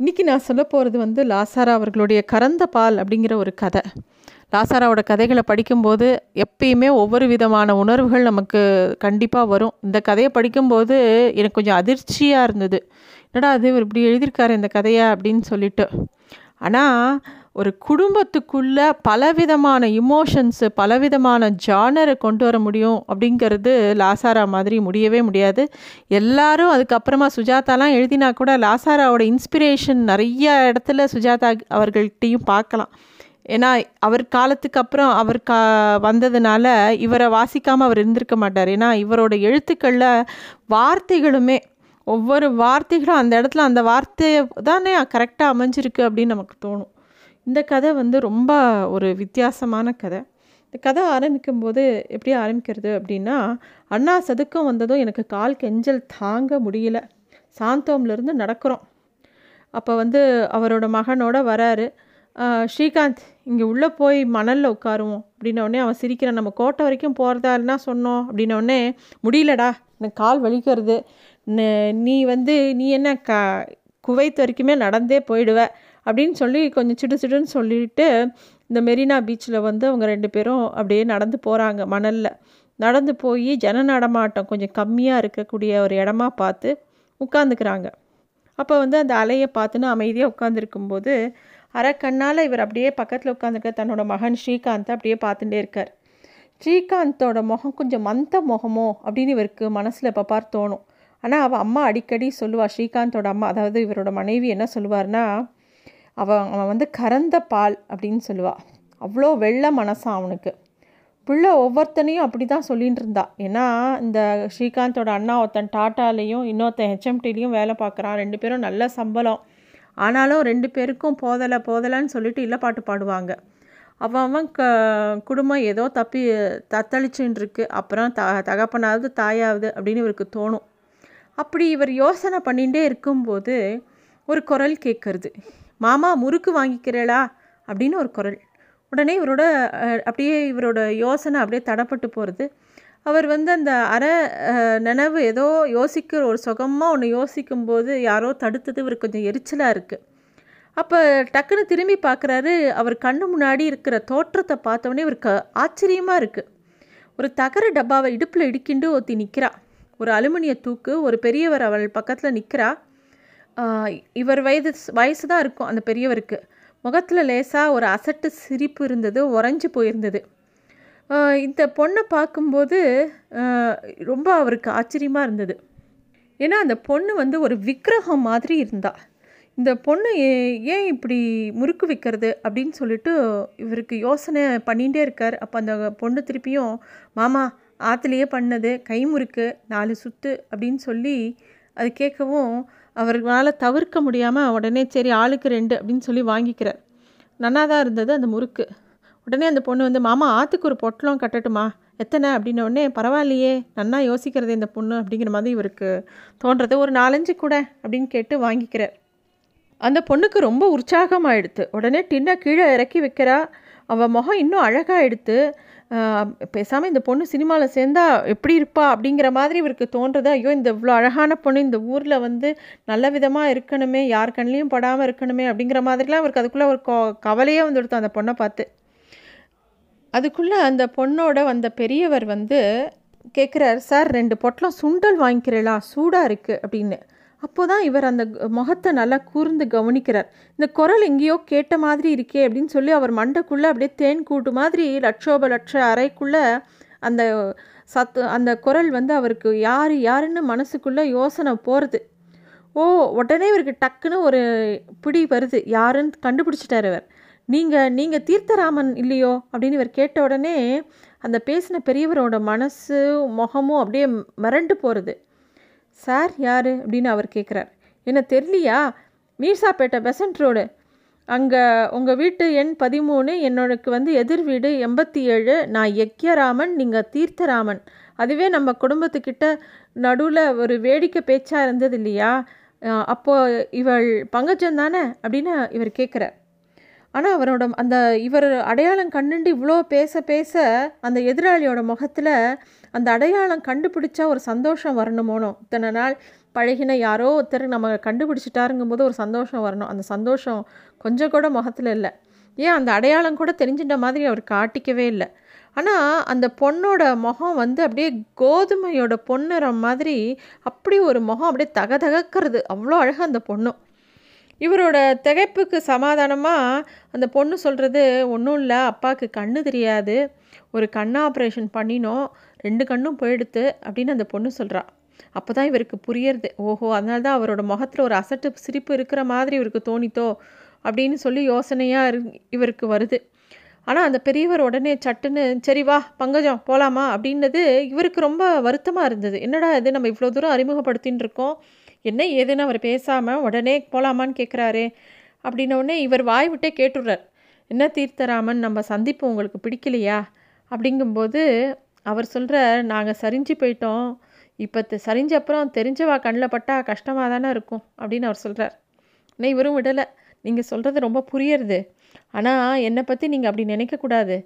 இன்றைக்கி நான் சொல்ல போகிறது வந்து லாசாரா அவர்களுடைய கறந்த பால் அப்படிங்கிற ஒரு கதை. லாசாராவோட கதைகளை படிக்கும்போது எப்பயுமே ஒவ்வொரு விதமான உணர்வுகள் நமக்கு கண்டிப்பாக வரும். இந்த கதையை படிக்கும்போது எனக்கு கொஞ்சம் அதிர்ச்சியாக இருந்தது, என்னடா அது இவர் இப்படி எழுதியிருக்காரு இந்த கதையை அப்படின்னு சொல்லிட்டு. ஆனால் ஒரு குடும்பத்துக்குள்ளே பலவிதமான இமோஷன்ஸு பலவிதமான ஜானரை கொண்டு வர முடியும் அப்படிங்கிறது லாசாரா மாதிரி முடியவே முடியாது. எல்லாரும் அதுக்கப்புறமா சுஜாதாலாம் எழுதினா கூட லாசாராவோட இன்ஸ்பிரேஷன் நிறைய இடத்துல சுஜாதா அவர்கள்ட்டையும் பார்க்கலாம். ஏன்னா அவர் காலத்துக்கு அப்புறம் அவர் வந்ததுனால இவரை வாசிக்காமல் அவர் இருந்திருக்க மாட்டார். ஏன்னா இவரோட எழுத்துக்களில் வார்த்தைகளுமே ஒவ்வொரு வார்த்தைகளும் அந்த இடத்துல அந்த வார்த்தையை தானே கரெக்டாக அமைஞ்சிருக்கு அப்படின்னு நமக்கு தோணும். இந்த கதை வந்து ரொம்ப ஒரு வித்தியாசமான கதை. இந்த கதை ஆரம்பிக்கும் போது எப்படி ஆரம்பிக்கிறது அப்படின்னா, அண்ணா சதுக்கம் வந்ததும் எனக்கு கால் கெஞ்சல் தாங்க முடியல. சாந்தோம்லேருந்து நடக்கிறோம். அப்போ வந்து அவரோட மகனோட வராரு ஸ்ரீகாந்த், இங்கே உள்ளே போய் மணலில் உட்காருவோம் அப்படின்னோடனே அவன் சிரிக்கிறான். நம்ம கோட்டை வரைக்கும் போகிறதா இல்லைனா சொன்னோம் அப்படின்னோடனே, முடியலடா எனக்கு கால் வலிக்கிறது, நீ வந்து நீ என்ன குவைத் வரைக்குமே நடந்தே போயிடுவ அப்படின்னு சொல்லி கொஞ்சம் சிடுன்னு சொல்லிட்டு இந்த மெரினா பீச்சில் வந்து அவங்க ரெண்டு பேரும் அப்படியே நடந்து போகிறாங்க. மணலில் நடந்து போய் ஜன நடமாட்டம் கொஞ்சம் கம்மியாக இருக்கக்கூடிய ஒரு இடமா பார்த்து உட்காந்துக்கிறாங்க. அப்போ வந்து அந்த அலையை பார்த்துன்னு அமைதியாக உட்காந்துருக்கும்போது அரைக்கண்ணால் இவர் அப்படியே பக்கத்தில் உட்காந்துருக்க தன்னோட மகன் ஸ்ரீகாந்தை அப்படியே பார்த்துட்டே இருக்கார். ஸ்ரீகாந்தோட முகம் கொஞ்சம் மந்த முகமோ அப்படின்னு இவருக்கு மனசில் இப்போ பார்த்து தோணும். ஆனால் அவள் அம்மா அடிக்கடி சொல்லுவாள், ஸ்ரீகாந்தோட அம்மா, அதாவது இவரோட மனைவி என்ன சொல்லுவார்னா, அவன் வந்து கறந்த பால் அப்படின்னு சொல்லுவாள். அவ்வளோ வெள்ள மனசான் அவனுக்கு. பிள்ளை ஒவ்வொருத்தனையும் அப்படி தான் சொல்லிகிட்டு இருந்தா. ஏன்னா இந்த ஸ்ரீகாந்தோட அண்ணா ஒருத்தன் டாட்டாலேயும் இன்னொருத்தன் HMT-லேயும் வேலை பார்க்குறான். ரெண்டு பேரும் நல்ல சம்பளம். ஆனாலும் ரெண்டு பேருக்கும் போதலைன்னு சொல்லிட்டு இல்லை பாட்டு பாடுவாங்க. அவன் குடும்பம் ஏதோ தத்தளிச்சுட்டு இருக்கு. அப்புறம் தகப்பனாவது தாயாவது அப்படின்னு இவருக்கு தோணும். அப்படி இவர் யோசனை பண்ணிகிட்டே இருக்கும்போது ஒரு குரல் கேட்குறது, மாமா முறுக்கு வாங்கிக்கிறேளா அப்படின்னு ஒரு குரல். உடனே இவரோட அப்படியே இவரோட யோசனை அப்படியே தடப்பட்டு போகிறது. அவர் வந்து அந்த நினைவு ஏதோ யோசிக்கிற ஒரு சுகமாக ஒன்று யோசிக்கும்போது யாரோ தடுத்தது இவருக்கு கொஞ்சம் எரிச்சலாக இருக்குது. அப்போ டக்குன்னு திரும்பி பார்க்குறாரு. அவர் கண்ணு முன்னாடி இருக்கிற தோற்றத்தை பார்த்தோன்னே இவருக்கு ஆச்சரியமாக இருக்குது. ஒரு தகர டப்பாவை இடுப்பில் இடுக்கிண்டு ஒத்தி நிற்கிறா. ஒரு அலுமினிய தூக்கு. ஒரு பெரியவர் அவள் பக்கத்தில் நிற்கிறா. இவர் வயசு தான் இருக்கும் அந்த பெரியவருக்கு. முகத்தில் லேசாக ஒரு அசட்டு சிரிப்பு இருந்தது, உறைஞ்சி போயிருந்தது. இந்த பொண்ணை பார்க்கும்போது ரொம்ப அவருக்கு ஆச்சரியமாக இருந்தது. ஏன்னா அந்த பொண்ணு வந்து ஒரு விக்கிரகம் மாதிரி இருந்தா. இந்த பொண்ணு ஏன் இப்படி முறுக்கு விற்கிறது அப்படின்னு சொல்லிட்டு இவருக்கு யோசனை பண்ணிகிட்டே இருக்கார். அப்போ அந்த பொண்ணு திருப்பியும், மாமா ஆற்றுலையே பண்ணது கை முறுக்கு 4 சுத்து அப்படின்னு சொல்லி அது கேட்கவும் அவர்களால் தவிர்க்க முடியாமல் உடனே சரி ஆளுக்கு 2 அப்படின்னு சொல்லி வாங்கிக்கிறார். நன்னா தான் இருந்தது அந்த முறுக்கு. உடனே அந்த பொண்ணு வந்து, மாமா ஆற்றுக்கு ஒரு பொட்டலம் கட்டட்டுமா, எத்தனை அப்படின்னோடனே, பரவாயில்லையே நன்னா யோசிக்கிறதே இந்த பொண்ணு அப்படிங்கிற மாதிரி இவருக்கு தோன்றது. ஒரு 4-5 கூட அப்படின்னு கேட்டு வாங்கிக்கிறார். அந்த பொண்ணுக்கு ரொம்ப உற்சாகமாகிடுது. உடனே டின்னை கீழே இறக்கி வைக்கிறா. அவள் முகம் இன்னும் அழகாகிடுது. பேசாமல் இந்த பொண்ணு சினிமாவில் சேர்ந்தா எப்படி இருப்பா அப்படிங்கிற மாதிரி இவருக்கு தோன்றது. ஐயோ இந்த இவ்வளோ அழகான பொண்ணு இந்த ஊரில் வந்து நல்ல விதமாக இருக்கணுமே, யார் கண்ணிலையும் படாமல் இருக்கணுமே அப்படிங்கிற மாதிரிலாம் இவருக்கு அதுக்குள்ளே ஒரு கவலையே வந்துடுத்து அந்த பொண்ணை பார்த்து. அதுக்குள்ளே அந்த பொண்ணோட வந்த பெரியவர் வந்து கேட்குறார், சார் 2 பொட்டலம் சுண்டல் வாங்கிக்கிறீங்களா சூடாக இருக்குது அப்படின்னு. அப்போ தான் இவர் அந்த முகத்தை நல்லா கூர்ந்து கவனிக்கிறார். இந்த குரல் எங்கேயோ கேட்ட மாதிரி இருக்கே அப்படின்னு சொல்லி அவர் மண்டைக்குள்ளே அப்படியே தேன் கூட்டு மாதிரி லட்சோபலட்ச அறைக்குள்ளே அந்த அந்த குரல் வந்து அவருக்கு யாருன்னு மனசுக்குள்ளே யோசனை போகிறது. உடனே இவருக்கு டக்குன்னு ஒரு பிடி வருது, யாருன்னு கண்டுபிடிச்சிட்டார் இவர். நீங்கள் தீர்த்தராமன் இல்லையோ அப்படின்னு இவர் கேட்ட உடனே அந்த பேசின பெரியவரோட மனசு முகமும் அப்படியே மிரண்டு போகிறது. சார் யார் அப்படின்னு அவர் கேட்குறார். என்ன தெரியலையா, மீர்சா பேட்டை பெசன்ட் ரோடு, அங்கே உங்கள் வீட்டு எண் 13, என்னோடக்கு வந்து எதிர் வீடு 87. நான் யக்கியராமன், நீங்கள் தீர்த்தராமன். அதுவே நம்ம குடும்பத்துக்கிட்ட நடுவில் ஒரு வேடிக்கை பேச்சாக இருந்தது இல்லையா, அப்போது இவள் பங்கஜம் தானே அப்படின்னு இவர் கேட்குறார். ஆனால் அவரோட அந்த இவர் அடையாளம் கண்டுண்டு இவ்வளோ பேச அந்த எதிராளியோட முகத்தில் அந்த அடையாளம் கண்டுபிடிச்சா ஒரு சந்தோஷம் வரணுமோனோ, இத்தனை நாள் பழகின யாரோ ஒருத்தர் நம்ம கண்டுபிடிச்சிட்டாருங்கும்போது ஒரு சந்தோஷம் வரணும். அந்த சந்தோஷம் கொஞ்சம் கூட முகத்தில் இல்லை. ஏன் அந்த அடையாளம் கூட தெரிஞ்சிட்ட மாதிரி அவர் காட்டிக்கவே இல்லை. ஆனால் அந்த பொண்ணோட முகம் வந்து அப்படியே கோதுமையோட பொன்னிறம் மாதிரி அப்படி ஒரு முகம் அப்படியே தகதகக்கிறது. அவ்வளோ அழகாக அந்த பொண்ணும். இவரோட திகைப்புக்கு சமாதானமாக அந்த பொண்ணு சொல்கிறது, ஒன்றும் இல்லை, அப்பாவுக்கு கண்ணு தெரியாது, ஒரு கண் ஆப்ரேஷன் பண்ணினோம், 2 கண்ணும் போயிடுத்து அப்படின்னு அந்த பொண்ணு சொல்கிறா. அப்போ தான் இவருக்கு புரியறது, ஓஹோ அதனால தான் அவரோட முகத்தில் ஒரு அசட்டு சிரிப்பு இருக்கிற மாதிரி இவருக்கு தோணித்தோ அப்படின்னு சொல்லி யோசனையாக இவருக்கு வருது. ஆனால் அந்த பெரியவர் உடனே சட்டுன்னு, சரி வா பங்கஜம் போகலாமா அப்படின்னது இவருக்கு ரொம்ப வருத்தமாக இருந்தது. என்னடா இது, நம்ம இவ்வளோ தூரம் அறிமுகப்படுத்தின்னு இருக்கோம், என்ன ஏதுன்னு அவர் பேசாமல் உடனே போகலாமான்னு கேட்குறாரு. அப்படின்னோடனே இவர் வாய் விட்டே கேட்டுடுறார், என்ன தீர்த்தராமன், நம்ம சந்திப்பு உங்களுக்கு பிடிக்கலையா அப்படிங்கும்போது அவர் சொல்கிறார், நாங்கள் சரிஞ்சு போயிட்டோம், இப்போ சரிஞ்ச அப்புறம் தெரிஞ்சவா கண்ணில் பட்டால் கஷ்டமாக தானே இருக்கும் அப்படின்னு அவர் சொல்கிறார். ஆனால் இவரும் விடலை, நீங்கள் சொல்கிறது ரொம்ப புரியறது, ஆனால் என்னை பற்றி நீங்கள் அப்படி நினைக்கக்கூடாது,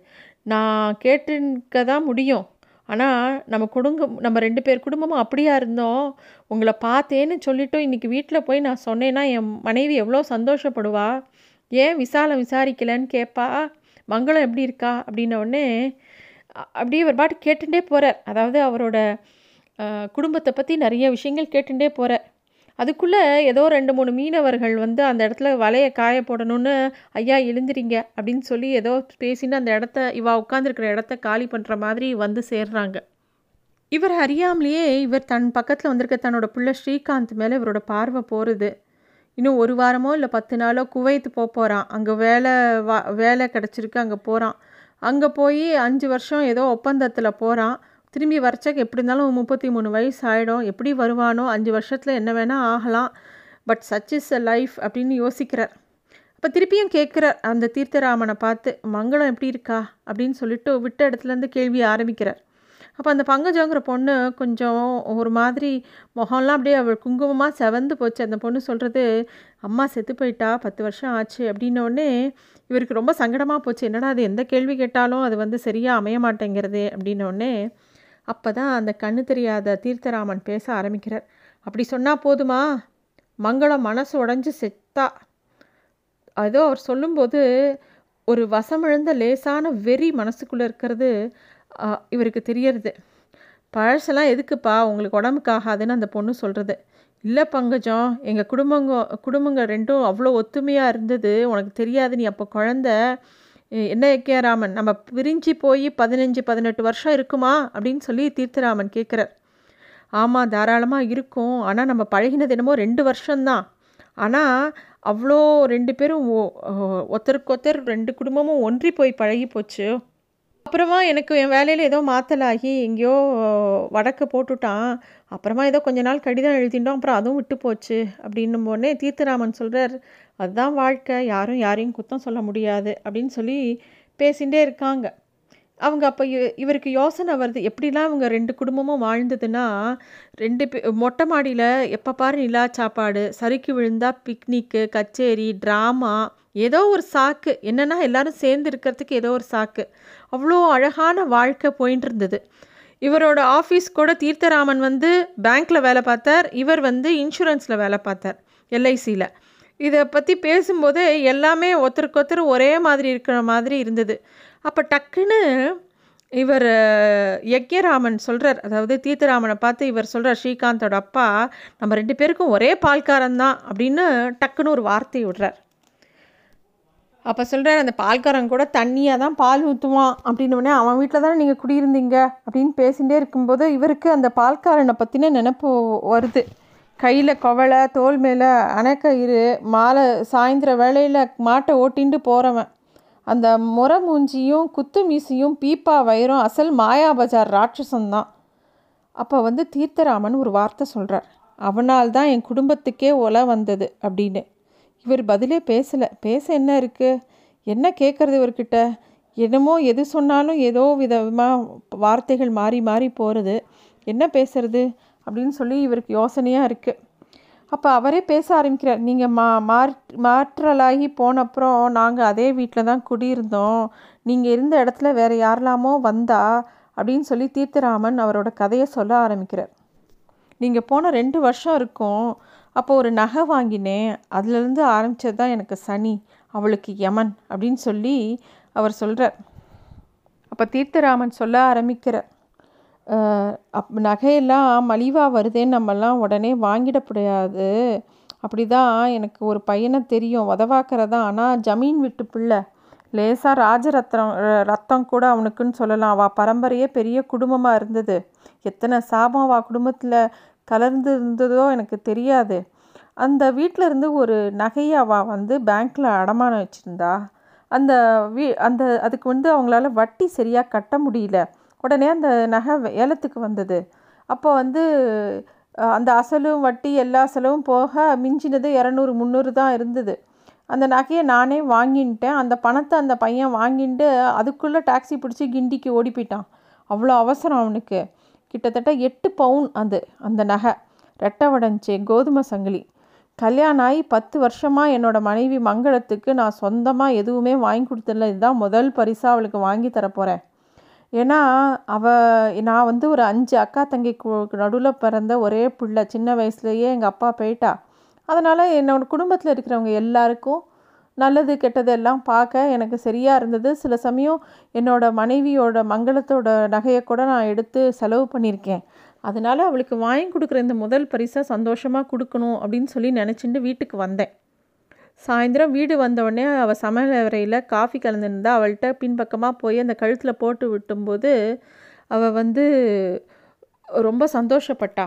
நான் கேட்டுக்க தான் முடியும், ஆனால் நம்ம 2 பேர் குடும்பமும் அப்படியா இருந்தோம், உங்களை பார்த்தேன்னு சொல்லிவிட்டோம், இன்றைக்கி வீட்டில் போய் நான் சொன்னேன்னா என் மனைவி எவ்வளோ சந்தோஷப்படுவா, ஏன் விசாலம் விசாரிக்கலன்னு கேட்பா, மங்களம் எப்படி இருக்கா அப்படின்னோடனே அப்படியே ஒரு பாட்டு கேட்டுகிட்டே போகிறார். அதாவது அவரோட குடும்பத்தை பற்றி நிறைய விஷயங்கள் கேட்டுகிட்டே போகிறார். அதுக்குள்ளே ஏதோ 2-3 மீனவர்கள் வந்து அந்த இடத்துல வலையை காய போடணும்னு, ஐயா எழுந்துறீங்க அப்படின்னு சொல்லி ஏதோ பேசின்னு அந்த இடத்த இவா உட்காந்துருக்கிற இடத்த காலி பண்ணுற மாதிரி வந்து சேர்றாங்க. இவர் அறியாமலேயே இவர் தன் பக்கத்தில் வந்திருக்க தன்னோட பிள்ளை ஸ்ரீகாந்த் மேலே இவரோட பார்வை போகிறது. இன்னும் 1 வாரமோ இல்லை 10 நாளோ குவைத்து போகிறான். அங்கே வேலை கிடச்சிருக்கு, அங்கே போகிறான். அங்கே போய் 5 வருஷம் ஏதோ ஒப்பந்தத்தில் போகிறான். திரும்பி வரச்சக்கு எப்படி இருந்தாலும் 33 வயசு ஆகிடும். எப்படி வருவானோ, 5 வருஷத்தில் என்ன வேணால் ஆகலாம், but such is a life அப்படின்னு யோசிக்கிறார். அப்போ திருப்பியும் கேட்குறார் அந்த தீர்த்தராமனை பார்த்து, மங்களம் எப்படி இருக்கா அப்படின்னு சொல்லிட்டு விட்ட இடத்துலேருந்து கேள்வி ஆரம்பிக்கிறார். அப்போ அந்த பங்கஜங்கிற பொண்ணு கொஞ்சம் ஒரு மாதிரி முகம்லாம் அப்படியே அவள் குங்குமமாக செவந்து போச்சு. அந்த பொண்ணு சொல்கிறது, அம்மா செத்து போயிட்டா, 10 வருஷம் ஆச்சு அப்படின்னோடனே இவருக்கு ரொம்ப சங்கடமாக போச்சு. என்னடா அது, எந்த கேள்வி கேட்டாலும் அது வந்து சரியாக அமைய மாட்டேங்கிறது அப்படின்னோடனே அப்போ தான் அந்த கண்ணு தெரியாத தீர்த்தராமன் பேச ஆரம்பிக்கிறார். அப்படி சொன்னால் போதுமா, மங்களம் மனசு உடஞ்சி செத்தா. அதோ அவர் சொல்லும்போது ஒரு வசமிழந்த லேசான வெறி மனசுக்குள்ளே இருக்கிறது இவருக்கு தெரியறது. பழசெல்லாம் எதுக்குப்பா, உங்களுக்கு உடம்புக்கு ஆகாதுன்னு அந்த பொண்ணு சொல்கிறது. இல்லை பங்கஜம், எங்கள் குடும்பங்க 2ம் அவ்வளோ ஒத்துமையாக இருந்தது, உனக்கு தெரியாது, நீ அப்போ குழந்த. என்ன யாக்கேராமன், நம்ம பிரிஞ்சு போய் 15-18 வருஷம் இருக்குமா அப்படின்னு சொல்லி தீர்த்தராமன் கேட்குறார். ஆமாம், தாராளமாக இருக்கும், ஆனால் நம்ம பழகினது என்னமோ 2 வருஷம்தான், ஆனால் அவ்வளோ 2 பேரும் ஒருத்தருக்கொத்தர் 2 குடும்பமும் ஒன்றி போய் பழகி போச்சு. அப்புறமா எனக்கு என் வேலையில் ஏதோ மாத்தலாகி எங்கேயோ வடக்கு போட்டுட்டான், அப்புறமா ஏதோ கொஞ்ச நாள் கடிதம் எழுதிட்டோம், அப்புறம் அதுவும் விட்டு போச்சு அப்படின்னும் போனே தீர்த்தராமன் சொல்கிறார், அதுதான் வாழ்க்கை, யாரும் யாரையும் குத்தம் சொல்ல முடியாது அப்படின்னு சொல்லி பேசிகிட்டே இருக்காங்க அவங்க. அப்போ இவருக்கு யோசனை வருது, எப்படிலாம் அவங்க 2 குடும்பமும் வாழ்ந்ததுன்னா, 2 மொட்டை மாடியில் எப்போ பாரு நிலா சாப்பாடு, சறுக்கி விழுந்தா பிக்னிக்கு, கச்சேரி, ட்ராமா, ஏதோ ஒரு சாக்கு, என்னென்னா எல்லாரும் சேர்ந்து இருக்கிறதுக்கு ஏதோ ஒரு சாக்கு, அவ்வளோ அழகான வாழ்க்கை போயின்னு இருந்தது. இவரோட ஆஃபீஸ் கூட தீர்த்தராமன் வந்து பேங்க்கில் வேலை பார்த்தார், இவர் வந்து இன்சூரன்ஸில் வேலை பார்த்தார், LICயில். இதை பற்றி பேசும்போது எல்லாமே ஒருத்தருக்கொருத்தர் ஒரே மாதிரி இருக்கிற மாதிரி இருந்தது. அப்போ டக்குன்னு இவர் யக்கிராமன் சொல்கிறார், அதாவது தீர்த்தராமனை பார்த்து இவர் சொல்கிறார், ஸ்ரீகாந்தோட அப்பா, நம்ம 2 பேருக்கும் ஒரே பால்காரன்தான் அப்படின்னு டக்குன்னு ஒரு வார்த்தை விடுறார். அப்போ சொல்கிறார், அந்த பால்காரன் கூட தண்ணியாக தான் பால் ஊற்றுவான் அப்படின்னோடனே, அவன் வீட்டில் தானே நீங்கள் குடியிருந்தீங்க அப்படின்னு பேசிகிட்டே இருக்கும்போது இவருக்கு அந்த பால்காரனை பற்றின நினப்பு வருது. கையில் குவளை, தோல் மேலே அணைக்கயிறு, மாலை, சாயந்தர வேளையில் மாட்டை ஓட்டின்ட்டு போகிறவன், அந்த முறை மூஞ்சியும் குத்து மீசியும் பீப்பா வயிறும் அசல் மாயா பஜார் ராட்சசந்தான். அப்போ வந்து தீர்த்தராமன் ஒரு வார்த்தை சொல்கிறார், அவனால்தான் என் குடும்பத்துக்கே ஒலை வந்தது அப்படின்னு. இவர் பதிலே பேசலை. பேச என்ன இருக்குது, என்ன கேட்குறது இவர்கிட்ட, என்னமோ எது சொன்னாலும் ஏதோ விதமாக வார்த்தைகள் மாறி மாறி போகிறது, என்ன பேசுறது அப்படின்னு சொல்லி இவருக்கு யோசனையாக இருக்குது. அப்போ அவரே பேச ஆரம்பிக்கிறார், நீங்கள் மாற்றலாகி போன அப்புறம் நாங்கள் அதே வீட்டில் தான் குடியிருந்தோம், நீங்கள் இருந்த இடத்துல வேறு யாரெல்லாமோ வந்தா அப்படின்னு சொல்லி தீர்த்தராமன் அவரோட கதையை சொல்ல ஆரம்பிக்கிறார். நீங்கள் போன 2 வருஷம் இருக்கும். அப்போ ஒரு நகை வாங்கினேன், அதுலேருந்து ஆரம்பித்தது தான் எனக்கு சனி, அவளுக்கு யமன் அப்படின்னு சொல்லி அவர் சொல்கிறார். அப்போ தீர்த்தராமன் சொல்ல ஆரம்பிக்கிறார், நகையெல்லாம் மலிவாக வருதேன்னு நம்மெல்லாம் உடனே வாங்கிடப்படாது. அப்படி தான் எனக்கு ஒரு பையனை தெரியும், உதவாக்கிறதான், ஆனால் ஜமீன் விட்டு பிள்ளை, லேசாக ரத்தம் கூட அவனுக்குன்னு சொல்லலாம். அவள் பரம்பரையே பெரிய குடும்பமாக இருந்தது, எத்தனை சாபம் அவள் குடும்பத்தில் கலர்ந்து இருந்ததோ எனக்கு தெரியாது. அந்த வீட்டில் இருந்து ஒரு நகையை அவள் வந்து பேங்க்கில் அடமானம் வச்சுருந்தா. அதுக்கு வந்து அவங்களால வட்டி சரியாக கட்ட முடியல. உடனே அந்த நகை ஏலத்துக்கு வந்தது. அப்போ வந்து அந்த அசலும் வட்டி எல்லா செலவும் போக மிஞ்சினது 200-300 தான் இருந்தது. அந்த நகையை நானே வாங்கின்ட்டேன். அந்த பணத்தை அந்த பையன் வாங்கிட்டு அதுக்குள்ளே டாக்ஸி பிடிச்சி கிண்டிக்கு ஓடி போயிட்டான். அவ்வளோ அவசரம் அவனுக்கு. கிட்டத்தட்ட 8 பவுன் அந்த நகை, ரெட்டை உடஞ்சி கோதுமை சங்கிலி. கல்யாணம் ஆகி 10 வருஷமாக என்னோடய மனைவி மங்களத்துக்கு நான் சொந்தமாக எதுவுமே வாங்கி கொடுத்ததில்ல. இதுதான் முதல் பரிசாக அவளுக்கு வாங்கி தரப்போகிறேன். ஏன்னா நான் வந்து ஒரு 5 அக்கா தங்கைக்கு நடுவில் பிறந்த ஒரே பிள்ளை. சின்ன வயசுலேயே எங்கள் அப்பா போயிட்டா. அதனால் என்னோடய குடும்பத்தில் இருக்கிறவங்க எல்லாருக்கும் நல்லது கெட்டது எல்லாம் பார்க்க எனக்கு சரியாக இருந்தது. சில சமயம் என்னோடய மனைவியோட மங்களத்தோட நகையை கூட நான் எடுத்து செலவு பண்ணியிருக்கேன். அதனால் அவளுக்கு வாங்கி கொடுக்குற இந்த முதல் பரிசை சந்தோஷமாக கொடுக்கணும் அப்படின்னு சொல்லி நினச்சிட்டு வீட்டுக்கு வந்தேன். சாயந்தரம் வீடு வந்தவுடனே அவள் சமையலறையில் காஃபி கலந்துருந்தா. அவள்கிட்ட பின்பக்கமாக போய் அந்த கழுத்தில் போட்டு விட்டும்போது அவள் வந்து ரொம்ப சந்தோஷப்பட்டா.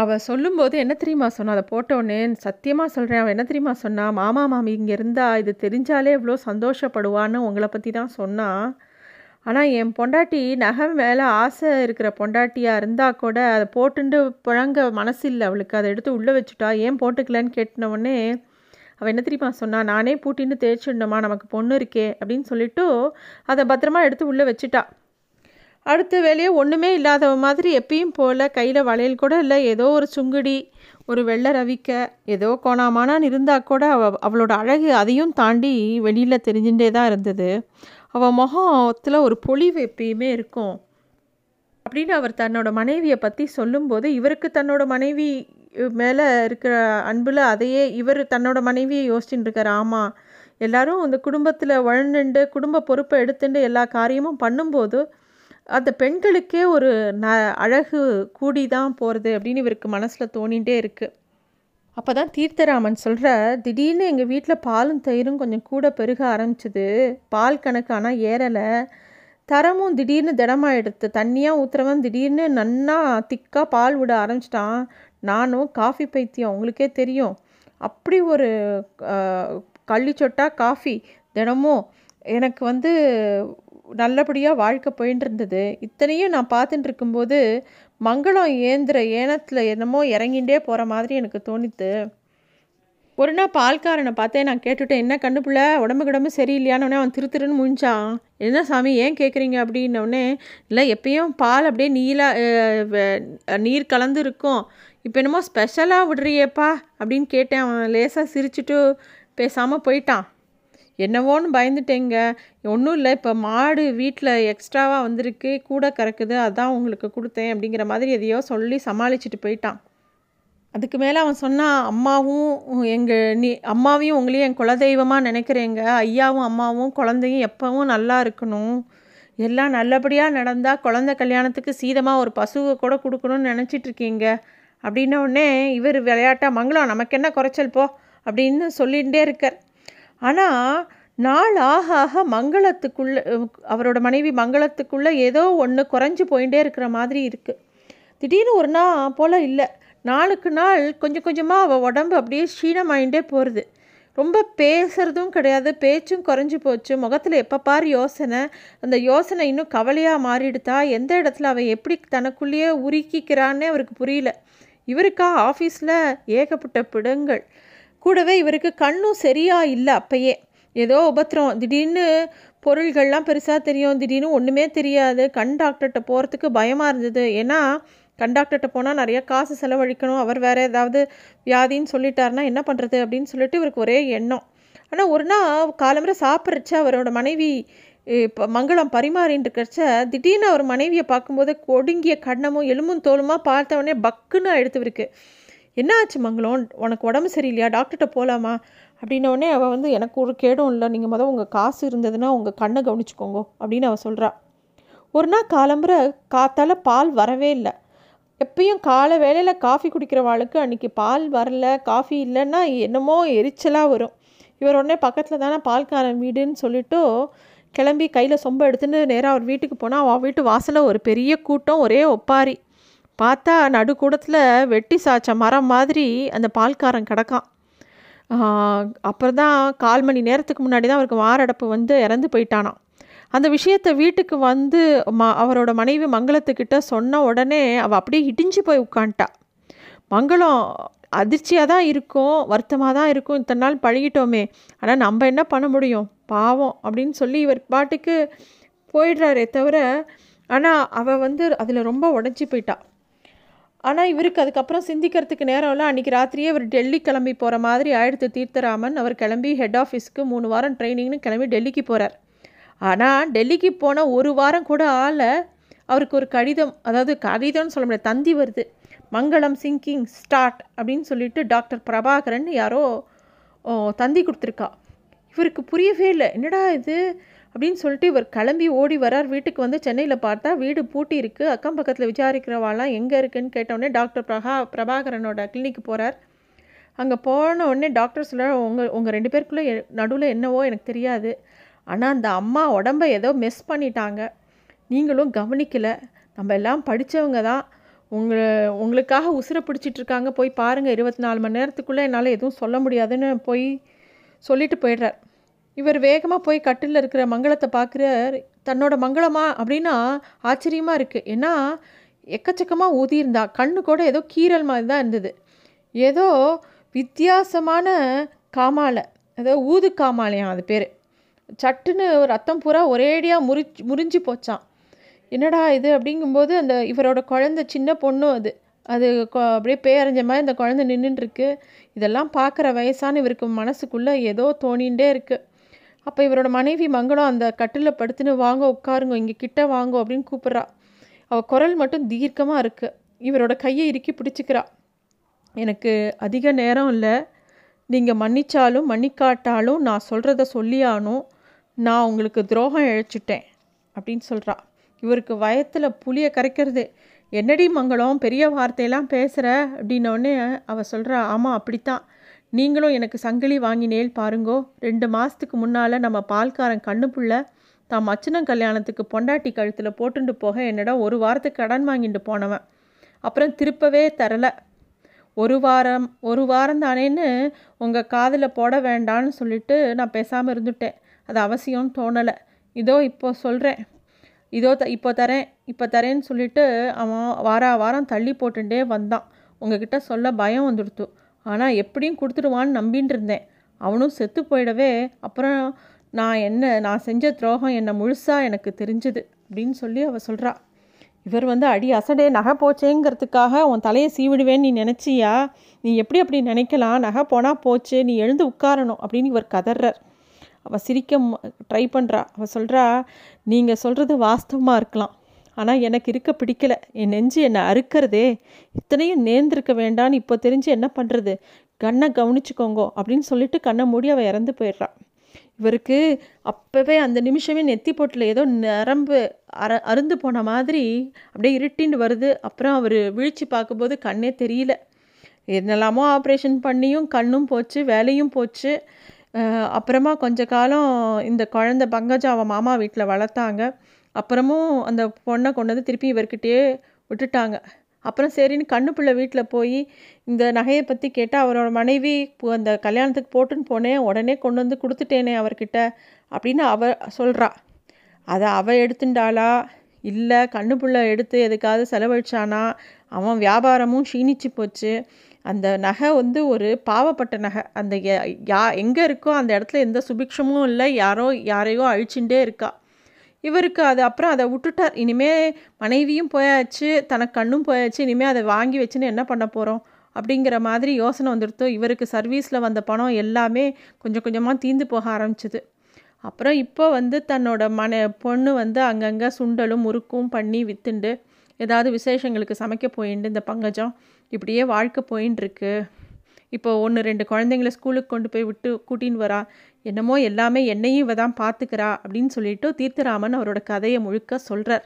அவள் சொல்லும்போது என்ன தெரியுமா சொன்னா, அதை போட்டோடனே சத்தியமாக சொல்கிறேன், அவள் என்ன தெரியுமா சொன்னா, மாமா மாமி இங்கே இருந்தால் இது தெரிஞ்சாலே எவ்வளோ சந்தோஷப்படுவான்னு உங்களை பற்றி தான் சொன்னான். ஆனால் என் பொண்டாட்டி நகை மேலே ஆசை இருக்கிற பொண்டாட்டியாக இருந்தால் கூட அதை போட்டுண்டு புழங்க மனசு இல்லை அவளுக்கு. அதை எடுத்து உள்ளே வச்சுட்டா, ஏன் போட்டுக்கலன்னு கேட்டினவுடனே அவள் என்ன தெரியுமா சொன்னா, நானே பூட்டின்னு தேய்ச்சிடணுமா, நமக்கு பொண்ணு இருக்கே அப்படின்னு சொல்லிவிட்டு அதை பத்திரமா எடுத்து உள்ளே வச்சுட்டா. அடுத்த வேலையே ஒன்றுமே இல்லாத மாதிரி எப்பயும் போல் கையில் வளையல் கூட இல்லை, ஏதோ ஒரு சுங்குடி, ஒரு வெள்ளை ரவிக்க, ஏதோ கோணாமானான்னு இருந்தால் கூட அவளோட அழகு அதையும் தாண்டி வெளியில் தெரிஞ்சுட்டே தான் இருந்தது. அவள் முகத்தில் ஒரு பொலிவு எப்பயுமே இருக்கும் அப்படின்னு அவர் தன்னோட மனைவியை பற்றி சொல்லும்போது இவருக்கு தன்னோட மனைவி மேலே இருக்கிற அன்பில் அதையே இவர் தன்னோட மனைவியை யோசிச்சுட்டு இருக்கார். ஆமாம், எல்லோரும் அந்த குடும்பத்தில் வளர்ந்துண்டு குடும்ப பொறுப்பை எடுத்துட்டு எல்லா காரியமும் பண்ணும்போது அந்த பெண்களுக்கே ஒரு அழகு கூடி தான் போகிறது அப்படின்னு இவருக்கு மனசில் தோணிகிட்டே இருக்குது. அப்போ தான் தீர்த்தராமன் சொல்கிற, திடீர்னு எங்கள் வீட்டில் பாலும் தயிரும் கொஞ்சம் கூட பெருக ஆரம்பிச்சிது. பால் கணக்கு ஆனால் ஏறலை, தரமும் திடீர்னு திடமாகிடுது. தண்ணியாக ஊற்றுறவன் திடீர்னு நன்னா திக்காக பால் விட ஆரம்பிச்சிட்டான். நானும் காஃபி பைத்தியம் உங்களுக்கே தெரியும், அப்படி ஒரு கள்ளிச்சொட்டா காஃபி தினமும். எனக்கு வந்து நல்லபடியாக வாழ்க்கை போயின்னு இருந்தது. இத்தனையும் நான் பார்த்துட்டு இருக்கும்போது மங்களம் ஏந்திர ஏனத்தில் என்னமோ இறங்கிகிட்டே போகிற மாதிரி எனக்கு தோணித்து. ஒரு நாள் பால்காரனை பார்த்தேன். நான் கேட்டுவிட்டேன், என்ன கண்ணுப்புள்ள உடம்பு கிடம்பு சரியில்லையானோடனே அவன் திருத்திருன்னு முடிஞ்சான். என்ன சாமி ஏன் கேட்குறீங்க அப்படின்னோடனே, இல்லை எப்பயும் பால் அப்படியே நீர் கலந்து இருக்கும், இப்போ என்னமோ ஸ்பெஷலாக விடுறியேப்பா அப்படின்னு கேட்டேன். அவன் லேசாக சிரிச்சுட்டு பேசாமல் போயிட்டான். என்னவோன்னு பயந்துட்டேங்க. ஒன்றும் இல்லை, இப்போ மாடு வீட்டில் எக்ஸ்ட்ராவாக வந்திருக்கு, கூட கறக்குது, அதான் உங்களுக்கு கொடுத்தேன் அப்படிங்கிற மாதிரி எதையோ சொல்லி சமாளிச்சுட்டு போயிட்டான். அதுக்கு மேலே அவன் சொன்னான், அம்மாவும் அம்மாவையும் உங்களையும் என் குலதெய்வமாக நினைக்கிறேங்க. ஐயாவும் அம்மாவும் குழந்தையும் எப்பவும் நல்லா இருக்கணும், எல்லாம் நல்லபடியாக நடந்தால் குழந்தை கல்யாணத்துக்கு சீதமாக ஒரு பசுவை கூட கொடுக்கணும்னு நினச்சிட்ருக்கீங்க அப்படின்ன உடனே இவர் விளையாட்டா, மங்களம் நமக்கு என்ன குறைச்சல் போ அப்படின்னு சொல்லிகிட்டே இருக்கார். ஆனால் நாள் ஆக ஆக மங்களத்துக்குள்ளே அவரோட மனைவி மங்களத்துக்குள்ளே ஏதோ ஒன்று குறைஞ்சி போயிட்டே இருக்கிற மாதிரி இருக்குது. திடீர்னு ஒரு நாள் போல் இல்லை, நாளுக்கு நாள் கொஞ்சம் கொஞ்சமாக அவள் உடம்பு அப்படியே க்ஷீணமாயிட்டே போகிறது. ரொம்ப பேசுகிறதும் கிடையாது, பேச்சும் குறைஞ்சி போச்சு, முகத்தில் எப்போ பார் யோசனை. அந்த யோசனை இன்னும் கவலையாக மாறிடுதா. எந்த இடத்துல அவள் எப்படி தனக்குள்ளேயே உருக்கிக்கிறான்னே அவருக்கு புரியல. இவருக்கா ஆஃபீஸில் ஏகப்பட்ட பிடுங்கள், கூடவே இவருக்கு கண்ணும் சரியாக இல்லை. அப்பயே ஏதோ உபத்திரம், திடீர்னு பொருள்கள்லாம் பெருசாக தெரியும், திடீர்னு ஒன்றுமே தெரியாது. கண் டாக்டர்கிட்ட போகிறதுக்கு பயமாக இருந்தது. ஏன்னா கண் டாக்டர்கிட்ட போனால் நிறையா காசு செலவழிக்கணும், அவர் வேறு ஏதாவது வியாதின்னு சொல்லிட்டாருனா என்ன பண்ணுறது அப்படின்னு சொல்லிட்டு இவருக்கு ஒரே எண்ணம். ஆனால் ஒரு நாள் காலம்புரை சாப்பிட்றச்சு அவரோட மனைவி இப்போ மங்களம் பரிமாறின்னு இருக்கிறச்ச திடீர்னு அவர் மனைவியை பார்க்கும்போது ஒடுங்கிய கண்ணமும் எலும்பும் தோலுமா பார்த்தவொடனே பக்குன்னு எடுத்துருக்கு. என்ன ஆச்சு மங்களம், உனக்கு உடம்பு சரியில்லையா, டாக்டர்கிட்ட போகலாமா அப்படின்னோடனே அவள் வந்து எனக்கு ஒரு கேடும் இல்லை, நீங்கள் மொதல் உங்கள் காசு இருந்ததுன்னா உங்கள் கண்ணை கவனிச்சுக்கோங்க அப்படின்னு அவள் சொல்கிறா. ஒரு நாள் காலம்புற காத்தால் பால் வரவே இல்லை. எப்பயும் காலை வேலையில் காஃபி குடிக்கிறவாளுக்கு அன்றைக்கி பால் வரல, காஃபி இல்லைன்னா என்னமோ எரிச்சலாக வரும். இவர் உடனே பக்கத்தில் தானே பால்காரன் வீடுன்னு சொல்லிவிட்டு கிளம்பி கையில் சொம்பை எடுத்துன்னு நேராக அவர் வீட்டுக்கு போனால் அவள் வீட்டு வாசலில் ஒரு பெரிய கூட்டம், ஒரே ஒப்பாரி. பார்த்தா நடுக்கூடத்தில் வெட்டி சாய்ச்ச மரம் மாதிரி அந்த பால்காரன் கிடக்கான். அப்புறம் தான் கால் மணி நேரத்துக்கு முன்னாடி தான் அவருக்கு மாரடைப்பு வந்து இறந்து போயிட்டானான். அந்த விஷயத்தை வீட்டுக்கு வந்து அவரோட மனைவி மங்களத்துக்கிட்ட சொன்ன உடனே அவள் அப்படியே இடிஞ்சு போய் உட்காந்துட்டா. மங்களம் அதிர்ச்சியாக தான் இருக்கும், வருத்தமாக தான் இருக்கும், இத்தனை நாள் பழகிட்டோமே, ஆனால் நம்ம என்ன பண்ண முடியும் பாவம் அப்படின்னு சொல்லி இவர் பாட்டுக்கு போயிடுறாரே தவிர, ஆனால் அவள் வந்து அதில் ரொம்ப உடஞ்சி போயிட்டா. ஆனால் இவருக்கு அதுக்கப்புறம் சிந்திக்கிறதுக்கு நேரம் இல்லை. அன்றைக்கி ராத்திரியே இவர் டெல்லி கிளம்பி போகிற மாதிரி ஆயிடுத்து. தீர்த்தராமன் அவர் கிளம்பி ஹெட் ஆஃபீஸ்க்கு 3 வாரம் ட்ரைனிங்னு கிளம்பி டெல்லிக்கு போகிறார். ஆனால் டெல்லிக்கு போன 1 வாரம் கூட ஆள அவருக்கு ஒரு கடிதம், அதாவது கடிதம்னு சொல்ல முடியாது, தந்தி வருது. மங்களம் சிங்கிங் ஸ்டார்ட் அப்படின்னு சொல்லிட்டு டாக்டர் பிரபாகரன் யாரோ தந்தி கொடுத்துருக்கா. இவருக்கு புரியவே இல்லை, என்னடா இது அப்படின்னு சொல்லிட்டு இவர் கிளம்பி ஓடி வரார். வீட்டுக்கு வந்து சென்னையில் பார்த்தா வீடு பூட்டி இருக்குது. அக்கம் பக்கத்தில் விசாரிக்கிறவாலாம் எங்கே இருக்குதுன்னு கேட்டவுடனே டாக்டர் பிரபாகரனோட கிளினிக்கு போகிறார். அங்கே போன உடனே டாக்டர் சொல்கிறார், உங்கள் 2 பேருக்குள்ளே நடுவில் என்னவோ எனக்கு தெரியாது, ஆனால் அந்த அம்மா உடம்பை ஏதோ மிஸ் பண்ணிட்டாங்க, நீங்களும் கவனிக்கலை, நம்ம எல்லாம் படித்தவங்க தான், உங்களுக்காக உசுரை பிடிச்சிட்ருக்காங்க, போய் பாருங்கள், 24 மணி நேரத்துக்குள்ளே என்னால் எதுவும் சொல்ல முடியாதுன்னு போய் சொல்லிட்டு போயிடுறார். இவர் வேகமாக போய் கட்டிலில் இருக்கிற மங்களத்தை பார்க்குறார். தன்னோட மங்களமா அப்படின்னா ஆச்சரியமாக இருக்குது. ஏன்னா எக்கச்சக்கமாக ஊதியிருந்தா, கண்ணு கூட ஏதோ கீரல் மாதிரி தான் இருந்தது, ஏதோ வித்தியாசமான காமாலை, ஏதோ ஊது காமாலையாம் அது பேர். சட்டுன்னு ரத்தம் பூரா ஒரேடியாக முறிஞ்சு போச்சான். என்னடா இது அப்படிங்கும்போது அந்த இவரோட குழந்தை சின்ன பொண்ணும் அது அப்படியே பேரஞ்ச மாதிரி அந்த குழந்தை நின்றுட்டுருக்கு. இதெல்லாம் பார்க்குற வயசான இவருக்கு மனசுக்குள்ளே ஏதோ தோணிகிட்டே இருக்குது. அப்போ இவரோட மனைவி மங்களம் அந்த கட்டிலில் படுத்துன்னு, வாங்க உட்காருங்க, இங்கே கிட்ட வாங்க அப்படின்னு கூப்பிட்றா. அவள் குரல் மட்டும் தீர்க்கமாக இருக்குது. இவரோட கையை இறுக்கி பிடிச்சிக்கிறா. எனக்கு அதிக நேரம் இல்லை, நீங்கள் மன்னிச்சாலும் மன்னிக்காட்டாலும் நான் சொல்கிறத சொல்லியானும், நான் உங்களுக்கு துரோகம் இழைச்சிட்டேன் அப்படின்னு சொல்கிறா. இவருக்கு வயத்தில் புளியை கரைக்கிறது. என்னடி மங்களம் பெரிய வார்த்தையெல்லாம் பேசுகிற அப்படின்னோடனே அவள் சொல்கிறா, ஆமாம் அப்படித்தான், நீங்களும் எனக்கு சங்கிலி வாங்கினேல் பாருங்கோ, 2 மாதத்துக்கு முன்னால் நம்ம பால்காரன் கண்ணுப்புள்ள தான் மச்சனம் கல்யாணத்துக்கு பொண்டாட்டி கழுத்தில் போட்டுட்டு போக என்னிடம் 1 வாரத்துக்கு கடன் வாங்கிட்டு போனவன், அப்புறம் திருப்பவே தரலை, 1 வாரம் தானேன்னு உங்கள் காதில் போட வேண்டான்னு சொல்லிட்டு நான் பேசாமல் இருந்துட்டேன், அது அவசியம்னு தோணலை, இதோ இப்போ சொல்கிறேன், இப்போ தரேன்னு சொல்லிட்டு அவன் வாரம் தள்ளி போட்டுட்டே வந்தான். உங்ககிட்ட சொல்ல பயம் வந்துடுத்து, ஆனால் எப்படியும் கொடுத்துடுவான்னு நம்பின்னு இருந்தேன், அவனும் செத்து போயிடவே அப்புறம் நான் செஞ்ச துரோகம் என்னை முழுசாக எனக்கு தெரிஞ்சுது அப்படின்னு சொல்லி அவள் சொல்கிறா. இவர் வந்து, அடி அசடே, நகை போச்சேங்கிறதுக்காக உன் தலையை சீவிடுவேன்னு நீ நினச்சியா, நீ அப்படி நினைக்கலாம், நகை போனால் போச்சு, நீ எழுந்து உட்காரணும் அப்படின்னு இவர் கதறார். அவள் சிரிக்க ட்ரை பண்ணுறா. அவள் சொல்கிறா, நீங்கள் சொல்கிறது வாஸ்தவமாக இருக்கலாம், ஆனால் எனக்கு இருக்க பிடிக்கலை, என் நெஞ்சு என்னை அறுக்கிறதே, இத்தனையும் நேர்ந்திருக்க வேண்டான்னு இப்போ தெரிஞ்சு என்ன பண்ணுறது, கண்ணை கவனிச்சுக்கோங்கோ அப்படின்னு சொல்லிட்டு கண்ணை மூடி அவள் இறந்து போயிடுறா. இவருக்கு அப்போவே அந்த நிமிஷமே நெத்தி போட்டில் ஏதோ நரம்பு அருந்து போன மாதிரி அப்படியே இருட்டின்னு வருது. அப்புறம் அவர் விழித்து பார்க்கும்போது கண்ணே தெரியல. என்னெல்லாமோ ஆப்ரேஷன் பண்ணியும் கண்ணும் போச்சு, வேலையும் போச்சு. அப்புறமா கொஞ்ச காலம் இந்த குழந்தை பங்கஜம் அவன் மாமா வீட்டில் வளர்த்தாங்க. அப்புறமும் அந்த பொண்ணை கொண்டு வந்து திருப்பி இவர்கிட்டே விட்டுட்டாங்க. அப்புறம் சரின்னு கண்ணு பிள்ளை வீட்டில் போய் இந்த நகையை பற்றி கேட்டால் அவரோட மனைவி அந்த கல்யாணத்துக்கு போட்டுன்னு போனேன், உடனே கொண்டு வந்து கொடுத்துட்டேனே அவர்கிட்ட அப்படின்னு அவ சொல்கிறா. அதை அவள் எடுத்துட்டாளா, இல்லை கண்ணு பிள்ளை எடுத்து எதுக்காவது செலவழிச்சானா, அவன் வியாபாரமும் க்ஷீணிச்சு போச்சு, அந்த நகை வந்து ஒரு பாவப்பட்ட நகை, அந்த எங்கே இருக்கோ அந்த இடத்துல எந்த சுபிக்ஷமும் இல்லை, யாரையோ அழிச்சுட்டே இருக்கா. இவருக்கு அது அப்புறம் அதை விட்டுட்டார். இனிமேல் மனைவியும் போயாச்சு, தனக்கு கண்ணும் போயாச்சு, இனிமேல் அதை வாங்கி வச்சுன்னு என்ன பண்ண போகிறோம் அப்படிங்கிற மாதிரி யோசனை வந்துடுத்து. இவருக்கு சர்வீஸில் வந்த பணம் எல்லாமே கொஞ்சம் கொஞ்சமாக தீந்து போக ஆரம்பிச்சிது. அப்புறம் இப்போ வந்து தன்னோட பொண்ணு வந்து அங்கங்கே சுண்டலும் முறுக்கும் பண்ணி வித்துண்டு ஏதாவது விசேஷங்களுக்கு சமைக்க போயிண்டு இந்த பங்கஜம் இப்படியே வாழ்க்கை போயின்னு இருக்கு. இப்போ ஒன்று ரெண்டு குழந்தைங்கள ஸ்கூலுக்கு கொண்டு போய் விட்டு கூட்டின்னு வரா, என்னமோ எல்லாமே என்னையும் இவ தான் பார்த்துக்கிறா அப்படின்னு சொல்லிட்டு தீர்த்தராமன் அவரோட கதையை முழுக்க சொல்கிறார்.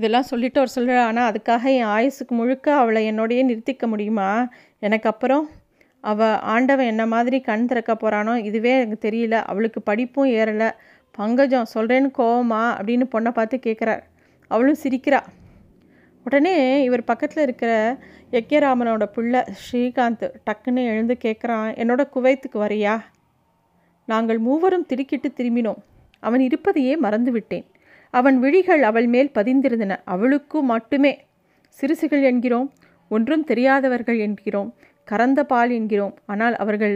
இதெல்லாம் சொல்லிட்டு அவர் சொல்கிறார், ஆனால் அதுக்காக என் ஆயுசுக்கு முழுக்க அவளை என்னோடையே நிறுத்திக்க முடியுமா? எனக்கு அப்புறம் அவள் ஆண்டவன் என்ன மாதிரி கண் திறக்க போகிறானோ இதுவே எனக்கு தெரியல. அவளுக்கு படிப்பும் ஏறலை. பங்கஜம் சொல்கிறேன்னு கோவமா அப்படின்னு பொண்ணை பார்த்து கேட்குறார். அவளும் சிரிக்கிறா. உடனே இவர் பக்கத்தில் இருக்கிற யக்கியராமனோட பிள்ளை ஸ்ரீகாந்த் டக்குன்னு எழுந்து கேட்குறான், என்னோட குவைத்துக்கு வரியா? நாங்கள் மூவரும் திடுக்கிட்டு திரும்பினோம். அவன் இருப்பதையே மறந்து விட்டேன். அவன் விழிகள் அவள் மேல் பதிந்திருந்தன. அவளுக்கு மட்டுமே சிறுசுகள் என்கிறோம், ஒன்றும் தெரியாதவர்கள் என்கிறோம், கறந்த பால் என்கிறோம். ஆனால் அவர்கள்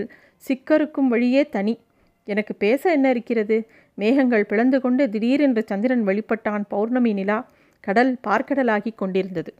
சிக்கருக்கும் வழியே தனி. எனக்கு பேச என்ன இருக்கிறது? மேகங்கள் பிளந்து கொண்டு திடீரென்று சந்திரன் வெளிப்பட்டான். பௌர்ணமி நிலா. கடல் பார்க்கடலாகி கொண்டிருந்தது.